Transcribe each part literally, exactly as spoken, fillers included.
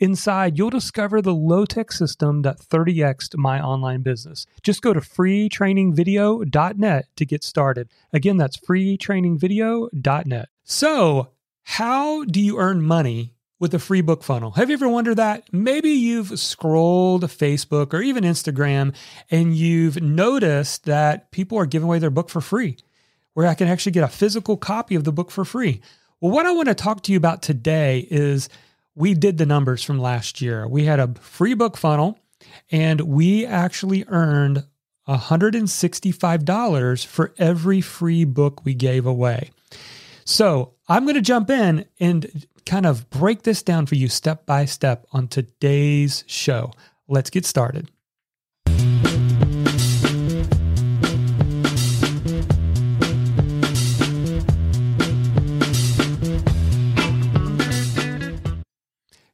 Inside, you'll discover the low-tech system that thirty X'd my online business. Just go to free training video dot net to get started. Again, that's free training video dot net. So, how do you earn money with a free book funnel? Have you ever wondered that? Maybe you've scrolled Facebook or even Instagram and you've noticed that people are giving away their book for free, where I can actually get a physical copy of the book for free. Well, what I want to talk to you about today is we did the numbers from last year. We had a free book funnel, and we actually earned one hundred sixty-five dollars for every free book we gave away. So I'm going to jump in and kind of break this down for you step by step on today's show. Let's get started.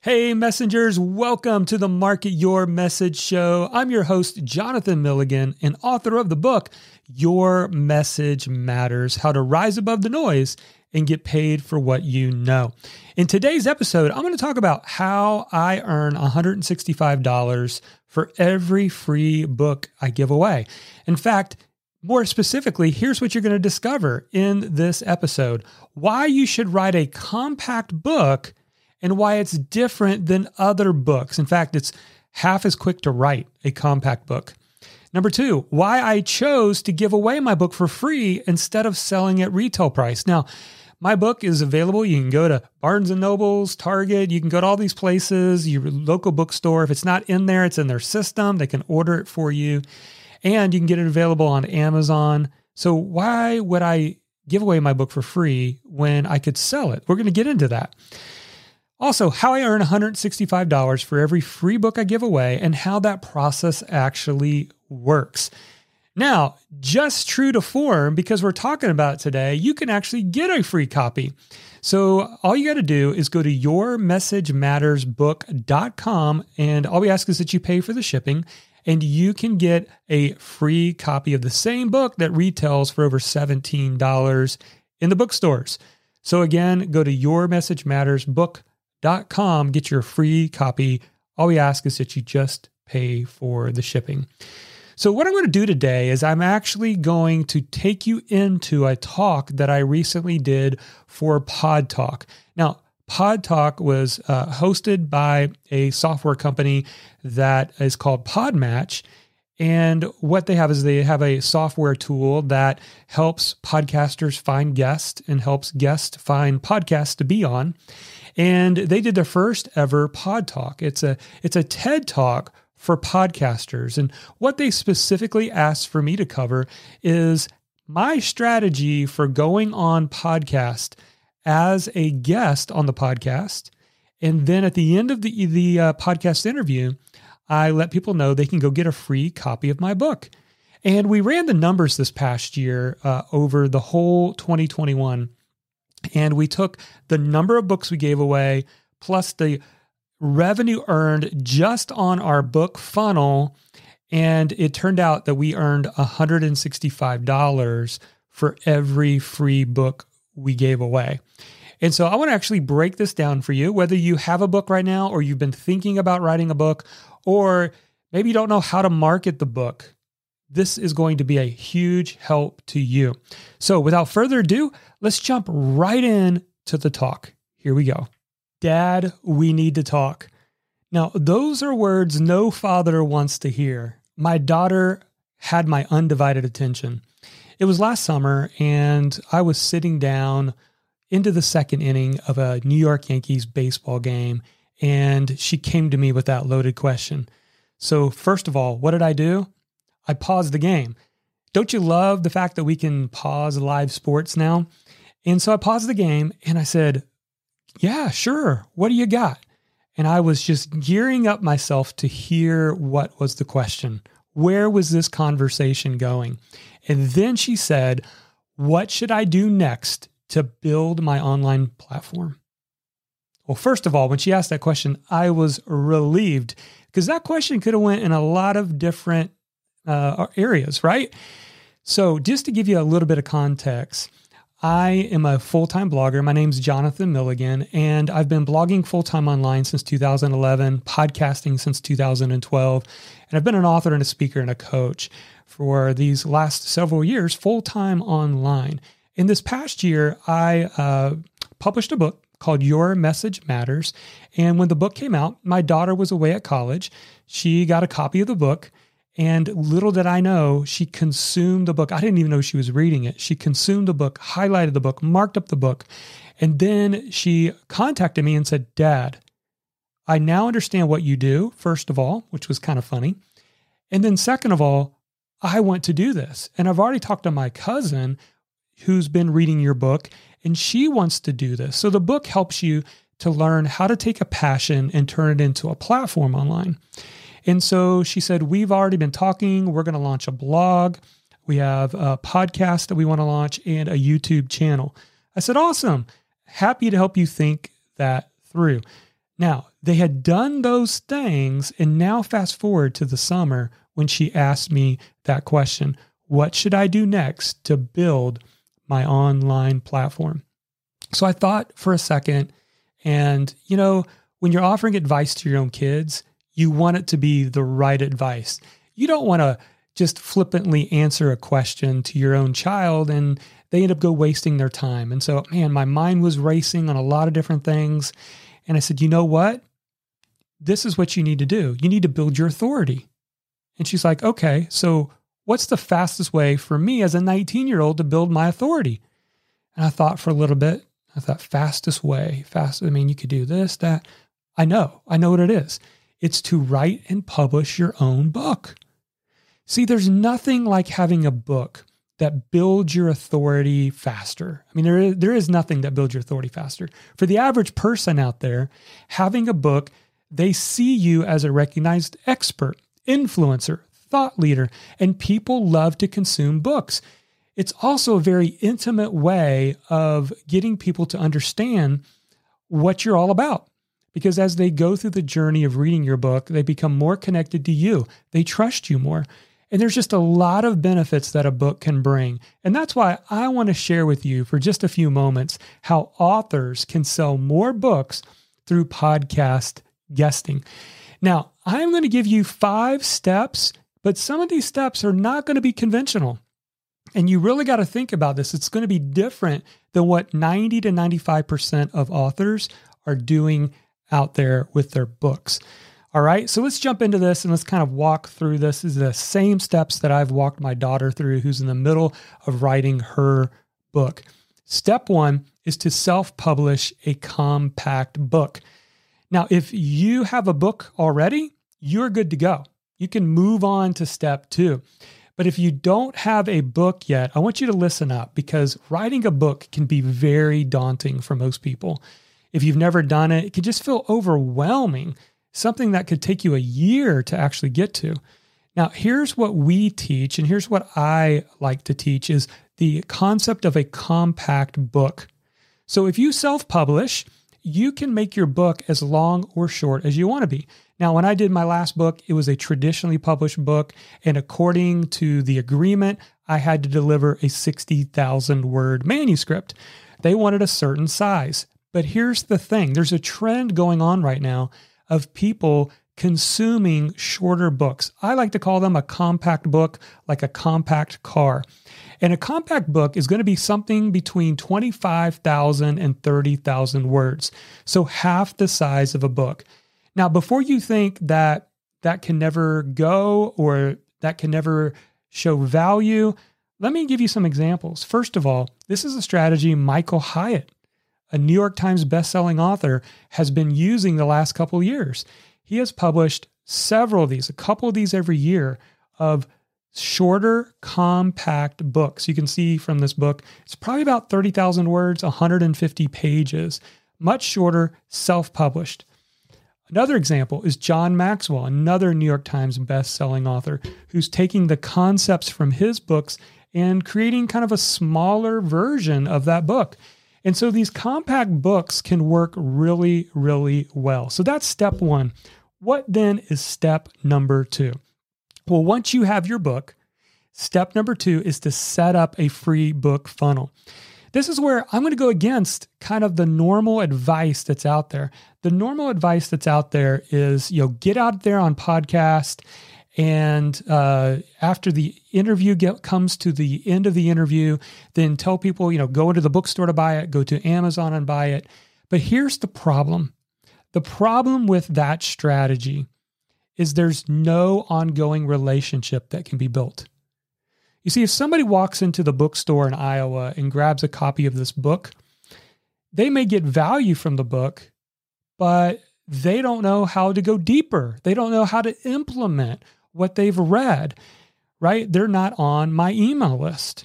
Hey, messengers, welcome to the Market Your Message Show. I'm your host, Jonathan Milligan, and author of the book, Your Message Matters, How to Rise Above the Noise and Get Paid for What You Know. In today's episode, I'm going to talk about how I earn one hundred sixty-five dollars for every free book I give away. In fact, more specifically, here's what you're going to discover in this episode: why you should write a compact book and why it's different than other books. In fact, it's half as quick to write a compact book. Number two, why I chose to give away my book for free instead of selling at retail price. Now, my book is available. You can go to Barnes and Noble's, Target. You can go to all these places, your local bookstore. If it's not in there, it's in their system. They can order it for you. And you can get it available on Amazon. So why would I give away my book for free when I could sell it? We're going to get into that. Also, how I earn one hundred sixty-five dollars for every free book I give away and how that process actually works. Now, just true to form, because we're talking about it today, you can actually get a free copy. So all you got to do is go to your message matters book dot com, and all we ask is that you pay for the shipping, and you can get a free copy of the same book that retails for over seventeen dollars in the bookstores. So again, go to your message matters book dot com. Dot com, get your free copy. All we ask is that you just pay for the shipping. So what I'm going to do today is I'm actually going to take you into a talk that I recently did for Pod Talk. Now, Pod Talk was uh, hosted by a software company that is called PodMatch. And what they have is they have a software tool that helps podcasters find guests and helps guests find podcasts to be on. And they did their first ever Pod Talk. It's a it's a TED Talk for podcasters. And what they specifically asked for me to cover is my strategy for going on podcast as a guest on the podcast. And then at the end of the, the uh, podcast interview, I let people know they can go get a free copy of my book. And we ran the numbers this past year uh, over the whole twenty twenty-one. And we took the number of books we gave away, plus the revenue earned just on our book funnel, and it turned out that we earned one hundred sixty-five dollars for every free book we gave away. And so I want to actually break this down for you, whether you have a book right now, or you've been thinking about writing a book, or maybe you don't know how to market the book. This is going to be a huge help to you. So without further ado, let's jump right in to the talk. Here we go. Dad, we need to talk. Now, those are words no father wants to hear. My daughter had my undivided attention. It was last summer, and I was sitting down into the second inning of a New York Yankees baseball game, and she came to me with that loaded question. So first of all, what did I do? I paused the game. Don't you love the fact that we can pause live sports now? And so I paused the game and I said, yeah, sure. What do you got? And I was just gearing up myself to hear what was the question. Where was this conversation going? And then she said, what should I do next to build my online platform? Well, first of all, when she asked that question, I was relieved because that question could have went in a lot of different uh, areas, right? So just to give you a little bit of context, I am a full-time blogger. My name's Jonathan Milligan, and I've been blogging full-time online since two thousand eleven, podcasting since two thousand twelve, and I've been an author and a speaker and a coach for these last several years, full-time online. In this past year, I uh, published a book called Your Message Matters, and when the book came out, my daughter was away at college. She got a copy of the book, and little did I know, she consumed the book. I didn't even know she was reading it. She consumed the book, highlighted the book, marked up the book. And then she contacted me and said, Dad, I now understand what you do, first of all, which was kind of funny. And then second of all, I want to do this. And I've already talked to my cousin who's been reading your book, and she wants to do this. So the book helps you to learn how to take a passion and turn it into a platform online. And so she said, we've already been talking. We're going to launch a blog. We have a podcast that we want to launch and a YouTube channel. I said, awesome. Happy to help you think that through. Now, they had done those things. And now fast forward to the summer when she asked me that question, what should I do next to build my online platform? So I thought for a second, and you know, when you're offering advice to your own kids, you want it to be the right advice. You don't want to just flippantly answer a question to your own child and they end up go wasting their time. And so, man, my mind was racing on a lot of different things. And I said, you know what? This is what you need to do. You need to build your authority. And she's like, okay, so what's the fastest way for me as a nineteen-year-old to build my authority? And I thought for a little bit, I thought fastest way, fast. I mean, you could do this, that. I know, I know what it is. It's to write and publish your own book. See, there's nothing like having a book that builds your authority faster. I mean, there is, there is nothing that builds your authority faster. For the average person out there, having a book, they see you as a recognized expert, influencer, thought leader, and people love to consume books. It's also a very intimate way of getting people to understand what you're all about. Because as they go through the journey of reading your book, they become more connected to you. They trust you more. And there's just a lot of benefits that a book can bring. And that's why I want to share with you for just a few moments how authors can sell more books through podcast guesting. Now, I'm going to give you five steps, but some of these steps are not going to be conventional. And you really got to think about this. It's going to be different than what ninety to ninety-five percent of authors are doing out there with their books. All right, so let's jump into this and let's kind of walk through this. This is the same steps that I've walked my daughter through who's in the middle of writing her book. Step one is to self-publish a compact book. Now, if you have a book already, you're good to go. You can move on to step two. But if you don't have a book yet, I want you to listen up because writing a book can be very daunting for most people. If you've never done it, it could just feel overwhelming, something that could take you a year to actually get to. Now, here's what we teach, and here's what I like to teach, is the concept of a compact book. So if you self-publish, you can make your book as long or short as you want to be. Now, when I did my last book, it was a traditionally published book, and according to the agreement, I had to deliver a sixty thousand word manuscript. They wanted a certain size. But here's the thing. There's a trend going on right now of people consuming shorter books. I like to call them a compact book, like a compact car. And a compact book is going to be something between twenty-five thousand and thirty thousand words. So half the size of a book. Now, before you think that that can never go or that can never show value, let me give you some examples. First of all, this is a strategy Michael Hyatt, a New York Times bestselling author, has been using the last couple of years. He has published several of these, a couple of these every year, of shorter, compact books. You can see from this book, it's probably about thirty thousand words, one hundred fifty pages, much shorter, self-published. Another example is John Maxwell, another New York Times best-selling author, who's taking the concepts from his books and creating kind of a smaller version of that book. And so these compact books can work really, really well. So that's step one. What then is step number two? Well, once you have your book, step number two is to set up a free book funnel. This is where I'm going to go against kind of the normal advice that's out there. The normal advice that's out there is, you know, get out there on podcast, and uh, after the interview get, comes to the end of the interview, then tell people, you know, go into the bookstore to buy it, go to Amazon and buy it. But here's the problem. The problem with that strategy is there's no ongoing relationship that can be built. You see, if somebody walks into the bookstore in Iowa and grabs a copy of this book, they may get value from the book, but they don't know how to go deeper. They don't know how to implement what they've read, right? They're not on my email list.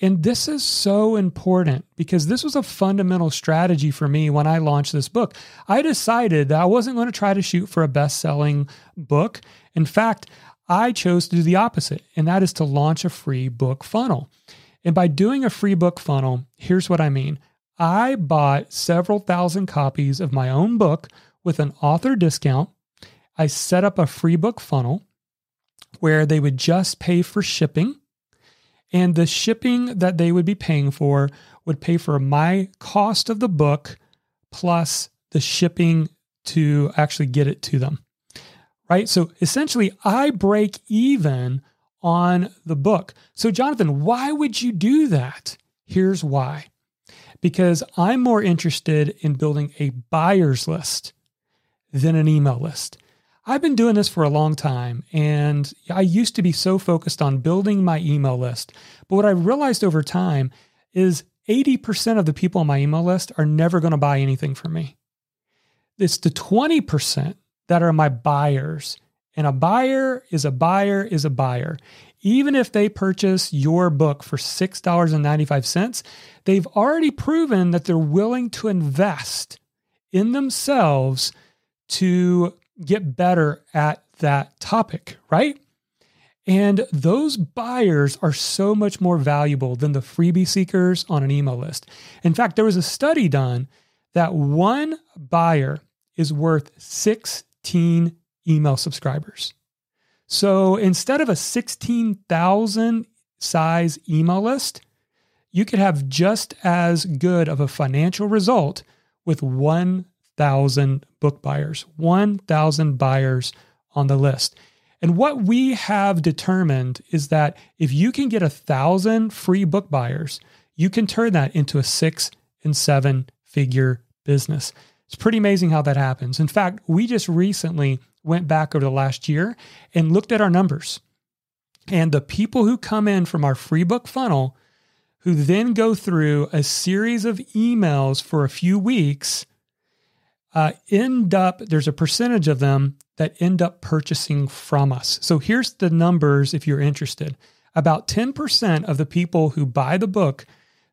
And this is so important because this was a fundamental strategy for me when I launched this book. I decided that I wasn't going to try to shoot for a best-selling book. In fact, I chose to do the opposite, and that is to launch a free book funnel. And by doing a free book funnel, here's what I mean. I bought several thousand copies of my own book with an author discount. I set up a free book funnel where they would just pay for shipping, and the shipping that they would be paying for would pay for my cost of the book plus the shipping to actually get it to them. Right? So essentially, I break even on the book. So Jonathan, why would you do that? Here's why. Because I'm more interested in building a buyer's list than an email list. I've been doing this for a long time, and I used to be so focused on building my email list. But what I realized over time is eighty percent of the people on my email list are never going to buy anything from me. It's the twenty percent that are my buyers. And a buyer is a buyer is a buyer. Even if they purchase your book for six dollars and ninety-five cents, they've already proven that they're willing to invest in themselves to get better at that topic, right? And those buyers are so much more valuable than the freebie seekers on an email list. In fact, there was a study done that one buyer is worth six sixteen email subscribers. So instead of a sixteen thousand size email list, you could have just as good of a financial result with one thousand book buyers, one thousand buyers on the list. And what we have determined is that if you can get one thousand free book buyers, you can turn that into a six and seven figure business. It's pretty amazing how that happens. In fact, we just recently went back over the last year and looked at our numbers. And the people who come in from our free book funnel, who then go through a series of emails for a few weeks, uh, end up, there's a percentage of them that end up purchasing from us. So here's the numbers if you're interested. About ten percent of the people who buy the book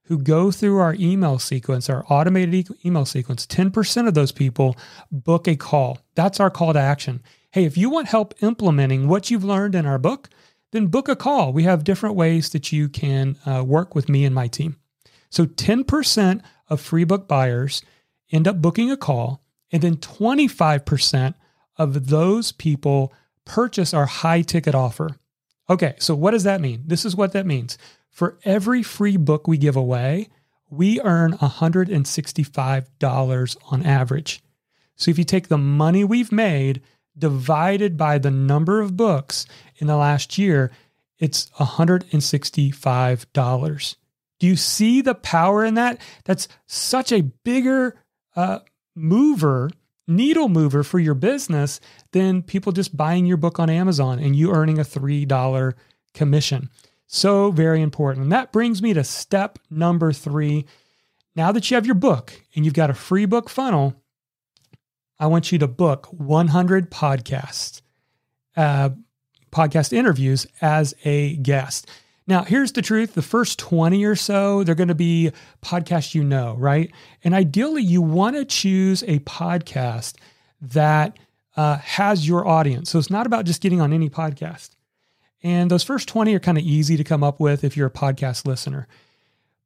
who go through our email sequence, our automated email sequence, ten percent of those people book a call. That's our call to action. Hey, if you want help implementing what you've learned in our book, then book a call. We have different ways that you can uh, work with me and my team. So ten percent of free book buyers end up booking a call, and then twenty-five percent of those people purchase our high ticket offer. Okay, so what does that mean? This is what that means. For every free book we give away, we earn one hundred sixty-five dollars on average. So if you take the money we've made divided by the number of books in the last year, it's one hundred sixty-five dollars. Do you see the power in that? That's such a bigger uh, mover, needle mover for your business than people just buying your book on Amazon and you earning a three dollar commission. So very important. And that brings me to step number three. Now that you have your book and you've got a free book funnel, I want you to book one hundred podcasts, uh, podcast interviews as a guest. Now, here's the truth. The first twenty or so, they're going to be podcasts you know, right? And ideally, you want to choose a podcast that uh, has your audience. So it's not about just getting on any podcast. And those first twenty are kind of easy to come up with if you're a podcast listener.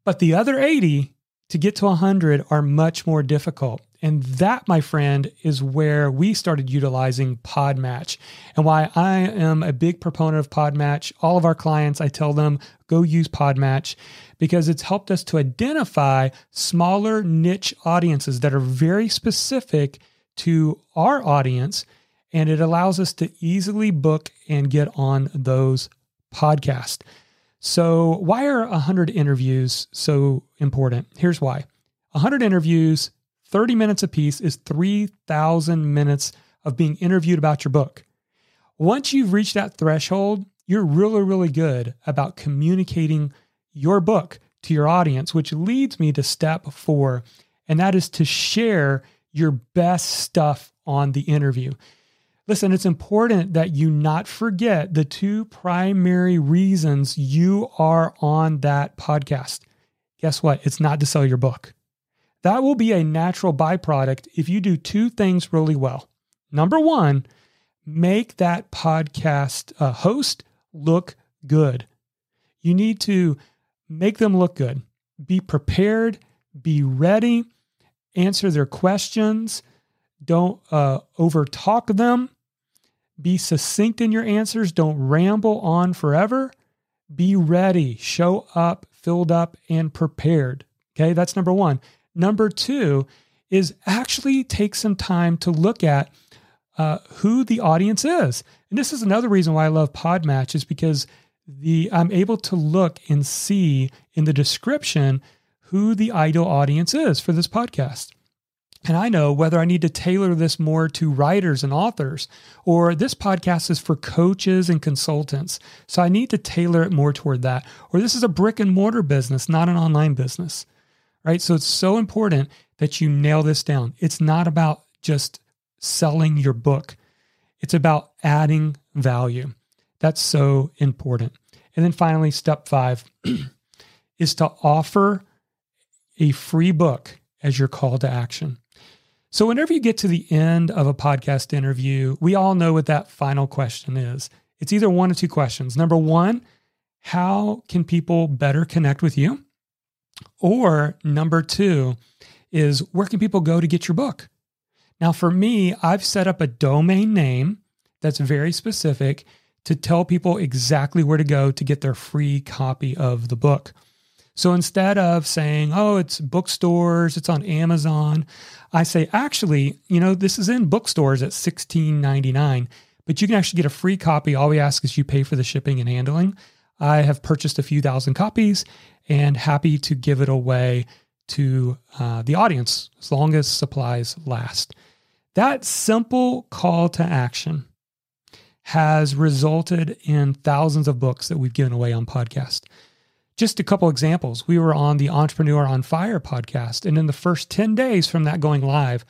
But the other eighty to get to one hundred are much more difficult. And that, my friend, is where we started utilizing PodMatch and why I am a big proponent of PodMatch. All of our clients, I tell them, go use PodMatch because it's helped us to identify smaller niche audiences that are very specific to our audience, and it allows us to easily book and get on those podcasts. So why are one hundred interviews so important? Here's why. one hundred interviews, thirty minutes a piece, is three thousand minutes of being interviewed about your book. Once you've reached that threshold, you're really, really good about communicating your book to your audience, which leads me to step four, and that is to share your best stuff on the interview. Listen, it's important that you not forget the two primary reasons you are on that podcast. Guess what? It's not to sell your book. That will be a natural byproduct if you do two things really well. Number one, make that podcast uh, host look good. You need to make them look good. Be prepared, be ready, answer their questions, don't uh, over-talk them. Be succinct in your answers. Don't ramble on forever. Be ready. Show up, filled up, and prepared. Okay, that's number one. Number two is actually take some time to look at uh, who the audience is. And this is another reason why I love PodMatch is because the I'm able to look and see in the description who the ideal audience is for this podcast. And I know whether I need to tailor this more to writers and authors, or this podcast is for coaches and consultants, so I need to tailor it more toward that. Or this is a brick and mortar business, not an online business, right? So it's so important that you nail this down. It's not about just selling your book. It's about adding value. That's so important. And then finally, step five is to offer a free book as your call to action. So whenever you get to the end of a podcast interview, we all know what that final question is. It's either one of two questions. Number one, how can people better connect with you? Or number two is, where can people go to get your book? Now for me, I've set up a domain name that's very specific to tell people exactly where to go to get their free copy of the book. So instead of saying, oh, it's bookstores, it's on Amazon, I say, actually, you know, this is in bookstores at sixteen ninety-nine, but you can actually get a free copy. All we ask is you pay for the shipping and handling. I have purchased a few thousand copies and happy to give it away to uh, the audience as long as supplies last. That simple call to action has resulted in thousands of books that we've given away on podcast. Just a couple examples. We were on the Entrepreneur on Fire podcast, and in the first ten days from that going live,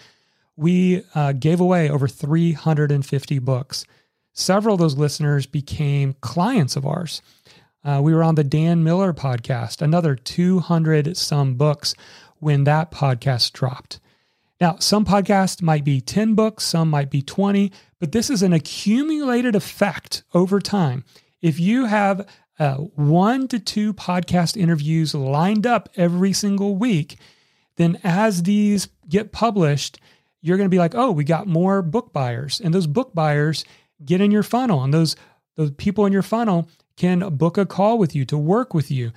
we uh, gave away over three hundred fifty books. Several of those listeners became clients of ours. Uh, we were on the Dan Miller podcast, another two hundred some books when that podcast dropped. Now, some podcasts might be ten books, some might be twenty, but this is an accumulated effect over time. If you have Uh, one to two podcast interviews lined up every single week, then as these get published, you're going to be like, oh, we got more book buyers. And those book buyers get in your funnel. And those, those people in your funnel can book a call with you, to work with you,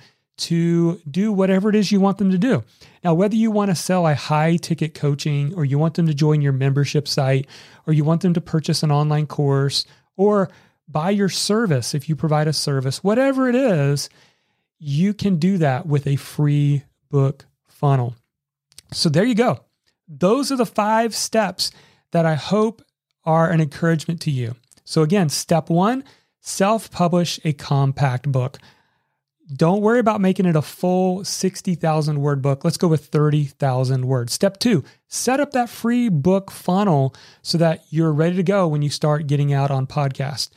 to do whatever it is you want them to do. Now, whether you want to sell a high-ticket coaching, or you want them to join your membership site, or you want them to purchase an online course, or buy your service if you provide a service, whatever it is, you can do that with a free book funnel. So there you go. Those are the five steps that I hope are an encouragement to you. So again, step one, self-publish a compact book. Don't worry about making it a full sixty thousand word book. Let's go with thirty thousand words. Step two, set up that free book funnel so that you're ready to go when you start getting out on podcast.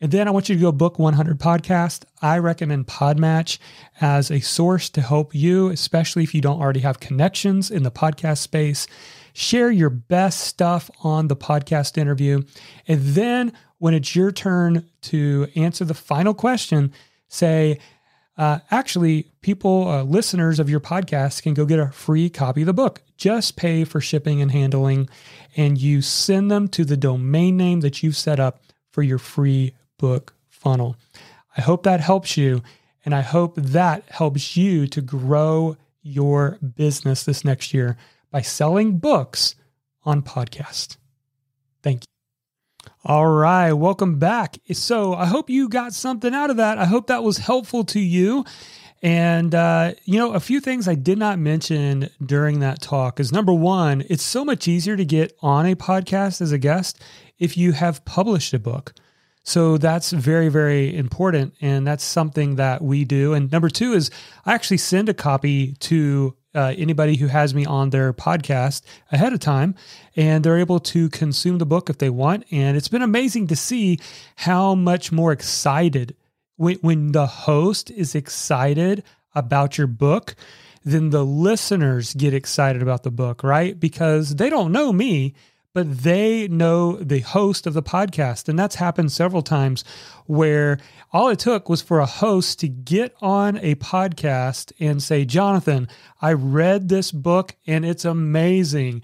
And then I want you to go book one hundred podcasts. I recommend PodMatch as a source to help you, especially if you don't already have connections in the podcast space, Share your best stuff on the podcast interview. And then when it's your turn to answer the final question, say, uh, actually, people, uh, listeners of your podcast can go get a free copy of the book. Just pay for shipping and handling, and you send them to the domain name that you've set up for your free book funnel. I hope that helps you, and I hope that helps you to grow your business this next year by selling books on podcasts. Thank you. All right, welcome back. So I hope you got something out of that. I hope that was helpful to you. And, uh, you know, a few things I did not mention during that talk is, number one, it's so much easier to get on a podcast as a guest if you have published a book. So that's very, very important. And that's something that we do. And number two is I actually send a copy to Uh, anybody who has me on their podcast ahead of time, and they're able to consume the book if they want. And it's been amazing to see how much more excited when, when the host is excited about your book, then the listeners get excited about the book, right? Because they don't know me, but they know the host of the podcast. And that's happened several times where all it took was for a host to get on a podcast and say, Jonathan, I read this book and it's amazing.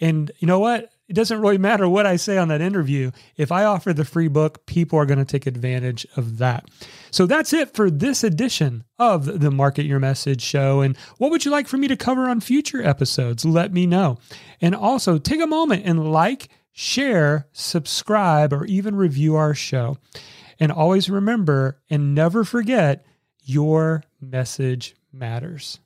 And you know what? It doesn't really matter what I say on that interview. If I offer the free book, people are going to take advantage of that. So that's it for this edition of the Market Your Message show. And what would you like for me to cover on future episodes? Let me know. And also take a moment and like, share, subscribe, or even review our show. And always remember and never forget, your message matters.